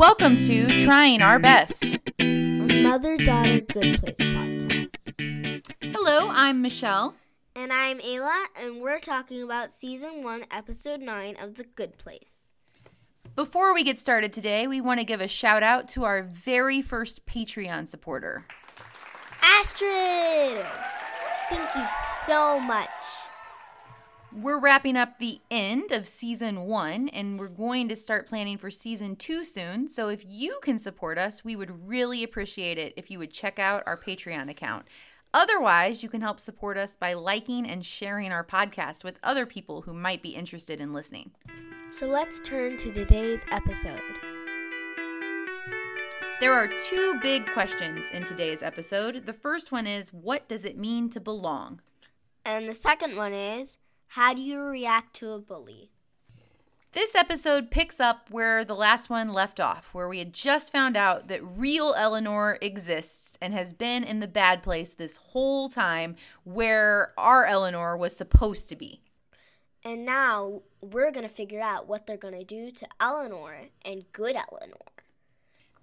Welcome to Trying Our Best, a mother-daughter Good Place podcast. Hello, I'm Michelle. And I'm Ayla, and we're talking about Season 1, Episode 9 of The Good Place. Before we get started today, we want to give a shout-out to our very first Patreon supporter. Astrid! Thank you so much. We're wrapping up the end of Season 1, and we're going to start planning for Season 2 soon. So if you can support us, we would really appreciate it if you would check out our Patreon account. Otherwise, you can help support us by liking and sharing our podcast with other people who might be interested in listening. So let's turn to today's episode. There are two big questions in today's episode. The first one is, what does it mean to belong? And the second one is, how do you react to a bully? This episode picks up where the last one left off, where we had just found out that real Eleanor exists and has been in the bad place this whole time where our Eleanor was supposed to be. And now we're going to figure out what they're going to do to Eleanor and good Eleanor.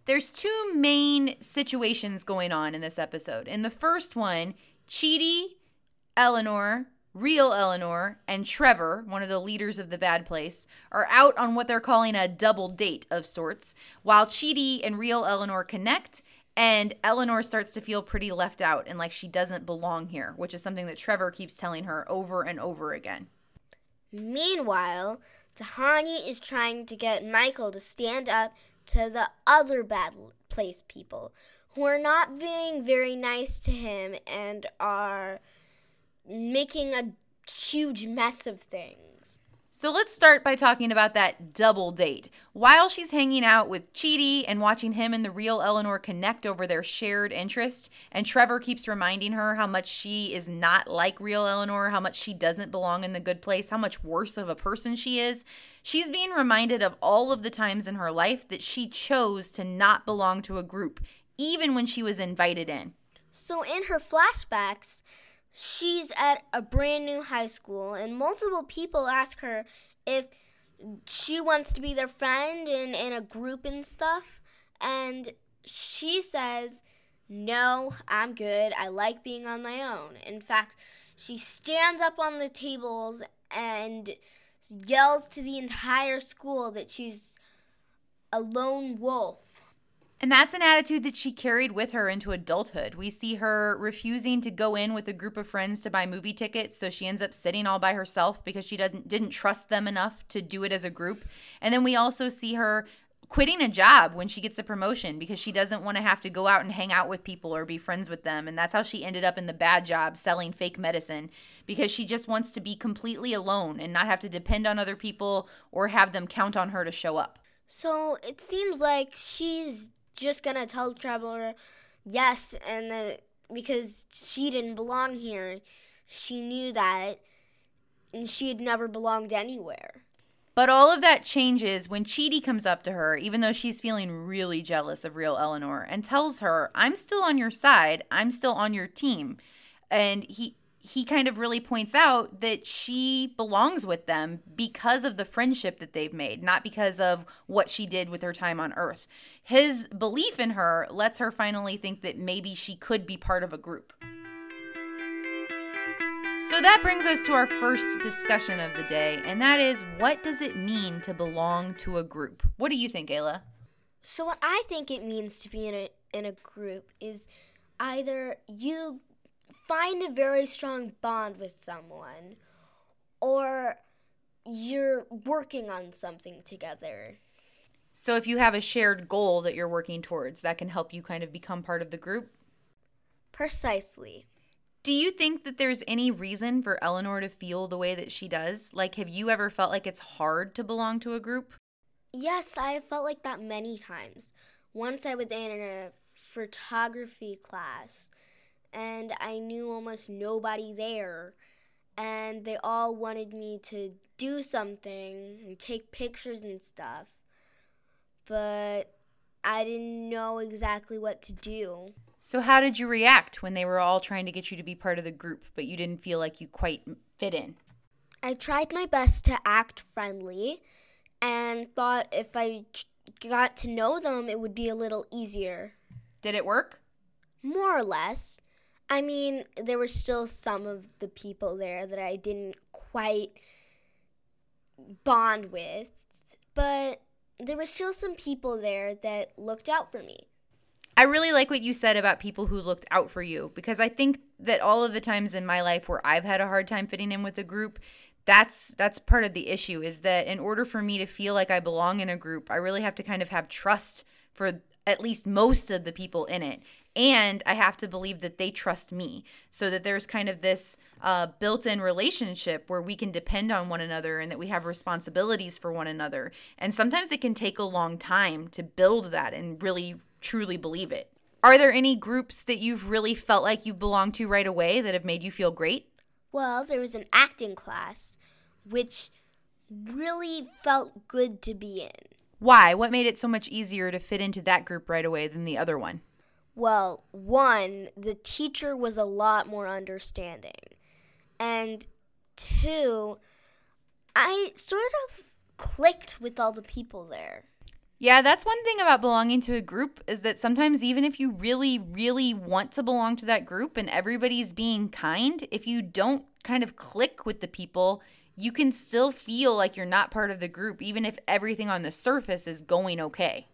There's two main situations going on in this episode. In the first one, Chidi, Eleanor, real Eleanor, and Trevor, one of the leaders of the bad place, are out on what they're calling a double date of sorts, while Chidi and real Eleanor connect, and Eleanor starts to feel pretty left out and like she doesn't belong here, which is something that Trevor keeps telling her over and over again. Meanwhile, Tahani is trying to get Michael to stand up to the other bad place people, who are not being very nice to him and are making a huge mess of things. So let's start by talking about that double date. While she's hanging out with Chidi and watching him and the real Eleanor connect over their shared interest, and Trevor keeps reminding her how much she is not like real Eleanor, how much she doesn't belong in the good place, how much worse of a person she is, she's being reminded of all of the times in her life that she chose to not belong to a group, even when she was invited in. So in her flashbacks, she's at a brand new high school, and multiple people ask her if she wants to be their friend and in a group and stuff. And she says, no, I'm good. I like being on my own. In fact, she stands up on the tables and yells to the entire school that she's a lone wolf. And that's an attitude that she carried with her into adulthood. We see her refusing to go in with a group of friends to buy movie tickets, so she ends up sitting all by herself because she didn't trust them enough to do it as a group. And then we also see her quitting a job when she gets a promotion because she doesn't want to have to go out and hang out with people or be friends with them. And that's how she ended up in the bad job selling fake medicine, because she just wants to be completely alone and not have to depend on other people or have them count on her to show up. So it seems like she's just gonna tell Trevor yes, and because she didn't belong here. She knew that, and she had never belonged anywhere. But all of that changes when Chidi comes up to her, even though she's feeling really jealous of real Eleanor, and tells her, I'm still on your side, I'm still on your team. And he kind of really points out that she belongs with them because of the friendship that they've made, not because of what she did with her time on Earth. His belief in her lets her finally think that maybe she could be part of a group. So that brings us to our first discussion of the day, and that is, what does it mean to belong to a group? What do you think, Ayla? So what I think it means to be in a group is either you find a very strong bond with someone, or you're working on something together. So if you have a shared goal that you're working towards, that can help you kind of become part of the group? Precisely. Do you think that there's any reason for Eleanor to feel the way that she does? Like, have you ever felt like it's hard to belong to a group? Yes, I have felt like that many times. Once I was in a photography class, and I knew almost nobody there, and they all wanted me to do something and take pictures and stuff, but I didn't know exactly what to do. So how did you react when they were all trying to get you to be part of the group, but you didn't feel like you quite fit in? I tried my best to act friendly and thought if I got to know them, it would be a little easier. Did it work? More or less. I mean, there were still some of the people there that I didn't quite bond with, but there were still some people there that looked out for me. I really like what you said about people who looked out for you, because I think that all of the times in my life where I've had a hard time fitting in with a group, that's part of the issue, is that in order for me to feel like I belong in a group, I really have to kind of have trust for at least most of the people in it. And I have to believe that they trust me, so that there's kind of this built-in relationship where we can depend on one another and that we have responsibilities for one another. And sometimes it can take a long time to build that and really truly believe it. Are there any groups that you've really felt like you belong to right away that have made you feel great? Well, there was an acting class, which really felt good to be in. Why? What made it so much easier to fit into that group right away than the other one? Well, one, the teacher was a lot more understanding. And two, I sort of clicked with all the people there. Yeah, that's one thing about belonging to a group, is that sometimes even if you really, really want to belong to that group and everybody's being kind, if you don't kind of click with the people, you can still feel like you're not part of the group, even if everything on the surface is going okay.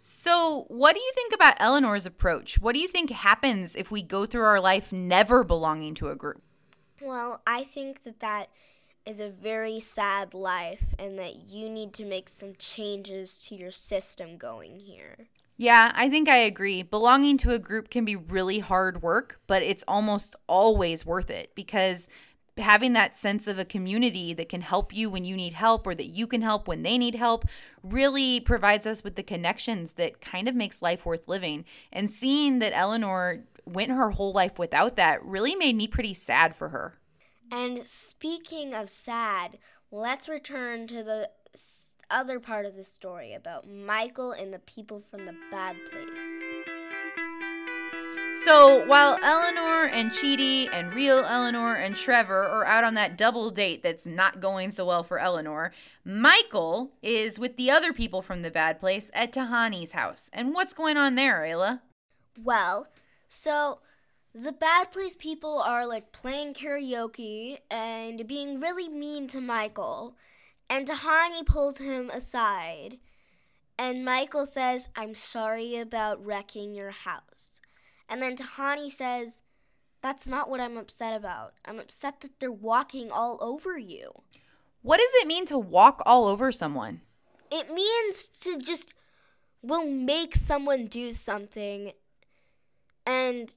So what do you think about Eleanor's approach? What do you think happens if we go through our life never belonging to a group? Well, I think that is a very sad life, and that you need to make some changes to your system going here. Yeah, I think I agree. Belonging to a group can be really hard work, but it's almost always worth it, because having that sense of a community that can help you when you need help, or that you can help when they need help, really provides us with the connections that kind of makes life worth living. And seeing that Eleanor went her whole life without that really made me pretty sad for her. And speaking of sad, let's return to the other part of the story about Michael and the people from the Bad Place. So while Eleanor and Chidi and real Eleanor and Trevor are out on that double date that's not going so well for Eleanor, Michael is with the other people from the Bad Place at Tahani's house. And what's going on there, Ayla? Well, so the Bad Place people are like playing karaoke and being really mean to Michael. And Tahani pulls him aside. And Michael says, "I'm sorry about wrecking your house." And then Tahani says, "That's not what I'm upset about. I'm upset that they're walking all over you." What does it mean to walk all over someone? It means to just, make someone do something and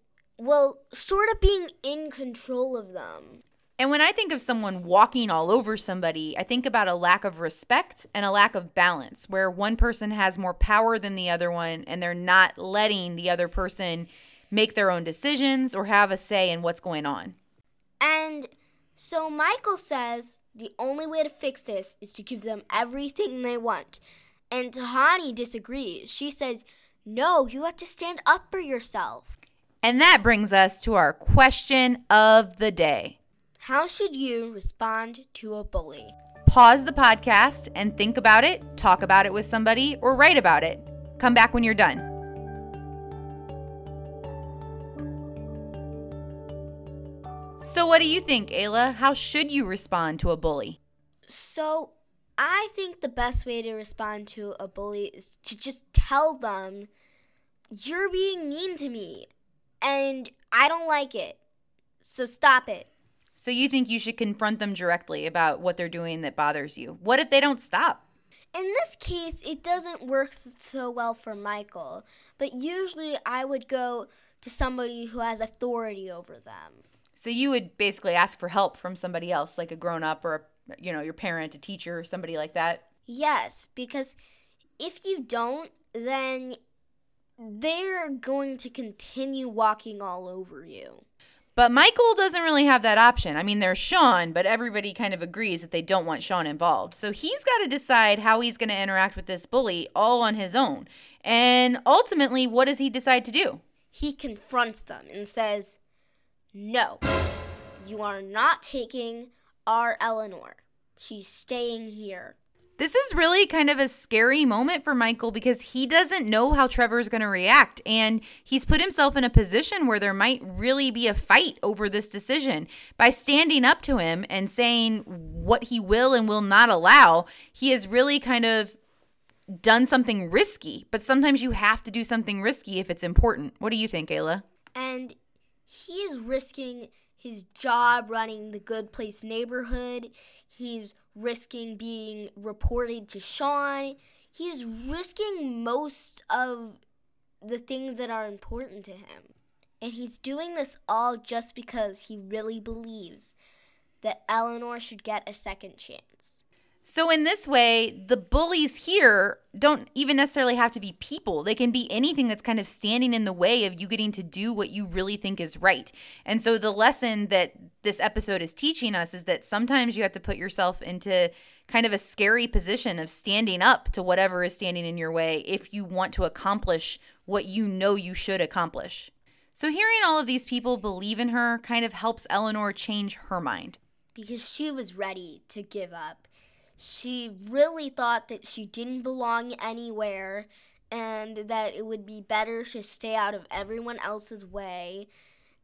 sort of being in control of them. And when I think of someone walking all over somebody, I think about a lack of respect and a lack of balance, where one person has more power than the other one, and they're not letting the other person make their own decisions or have a say in what's going on. And so Michael says the only way to fix this is to give them everything they want. And Tahani disagrees. She says, "No, you have to stand up for yourself." And that brings us to our question of the day. How should you respond to a bully? Pause the podcast and think about it, talk about it with somebody, or write about it. Come back when you're done. So what do you think, Ayla? How should you respond to a bully? So I think the best way to respond to a bully is to just tell them, "You're being mean to me, and I don't like it, so stop it." So you think you should confront them directly about what they're doing that bothers you. What if they don't stop? In this case, it doesn't work so well for Michael, but usually I would go to somebody who has authority over them. So you would basically ask for help from somebody else, like a grown-up or your parent, a teacher, or somebody like that? Yes, because if you don't, then they're going to continue walking all over you. But Michael doesn't really have that option. I mean, there's Sean, but everybody kind of agrees that they don't want Sean involved. So he's got to decide how he's going to interact with this bully all on his own. And ultimately, what does he decide to do? He confronts them and says, "No, you are not taking our Eleanor. She's staying here." This is really kind of a scary moment for Michael because he doesn't know how Trevor's going to react, and he's put himself in a position where there might really be a fight over this decision. By standing up to him and saying what he will and will not allow, he has really kind of done something risky, but sometimes you have to do something risky if it's important. What do you think, Ayla? And he is risking his job running the Good Place neighborhood. He's risking being reported to Sean. He's risking most of the things that are important to him. And he's doing this all just because he really believes that Eleanor should get a second chance. So in this way, the bullies here don't even necessarily have to be people. They can be anything that's kind of standing in the way of you getting to do what you really think is right. And so the lesson that this episode is teaching us is that sometimes you have to put yourself into kind of a scary position of standing up to whatever is standing in your way if you want to accomplish what you know you should accomplish. So hearing all of these people believe in her kind of helps Eleanor change her mind. Because she was ready to give up. She really thought that she didn't belong anywhere and that it would be better to stay out of everyone else's way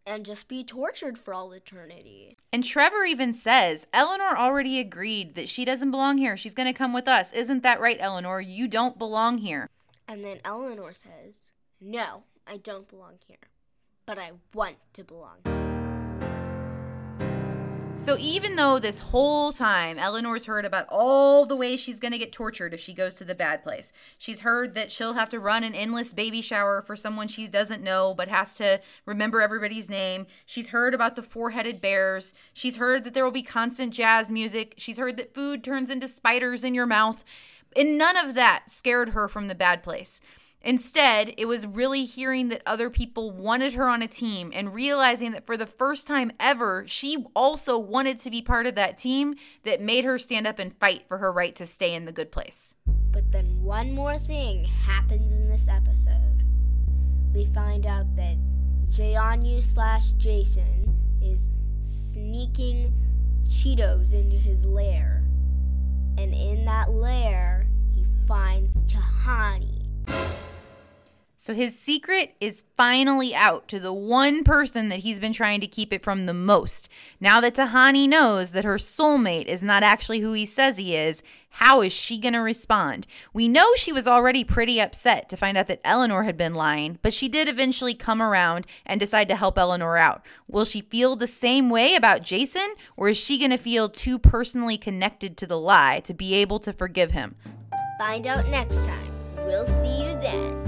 and just be tortured for all eternity. And Trevor even says, Eleanor already agreed that she doesn't belong here. She's going to come with us. Isn't that right, Eleanor? You don't belong here. And then Eleanor says, no, I don't belong here, but I want to belong here. So even though this whole time Eleanor's heard about all the ways she's going to get tortured if she goes to the bad place, she's heard that she'll have to run an endless baby shower for someone she doesn't know but has to remember everybody's name. She's heard about the four-headed bears. She's heard that there will be constant jazz music. She's heard that food turns into spiders in your mouth. And none of that scared her from the bad place. Instead, it was really hearing that other people wanted her on a team and realizing that for the first time ever, she also wanted to be part of that team that made her stand up and fight for her right to stay in the good place. But then one more thing happens in this episode. We find out that Jayanyu/Jason is sneaking Cheetos into his lair. And in that lair, he finds Tahani. So his secret is finally out to the one person that he's been trying to keep it from the most. Now that Tahani knows that her soulmate is not actually who he says he is, how is she going to respond? We know she was already pretty upset to find out that Eleanor had been lying, but she did eventually come around and decide to help Eleanor out. Will she feel the same way about Jason, or is she going to feel too personally connected to the lie to be able to forgive him? Find out next time. We'll see you then.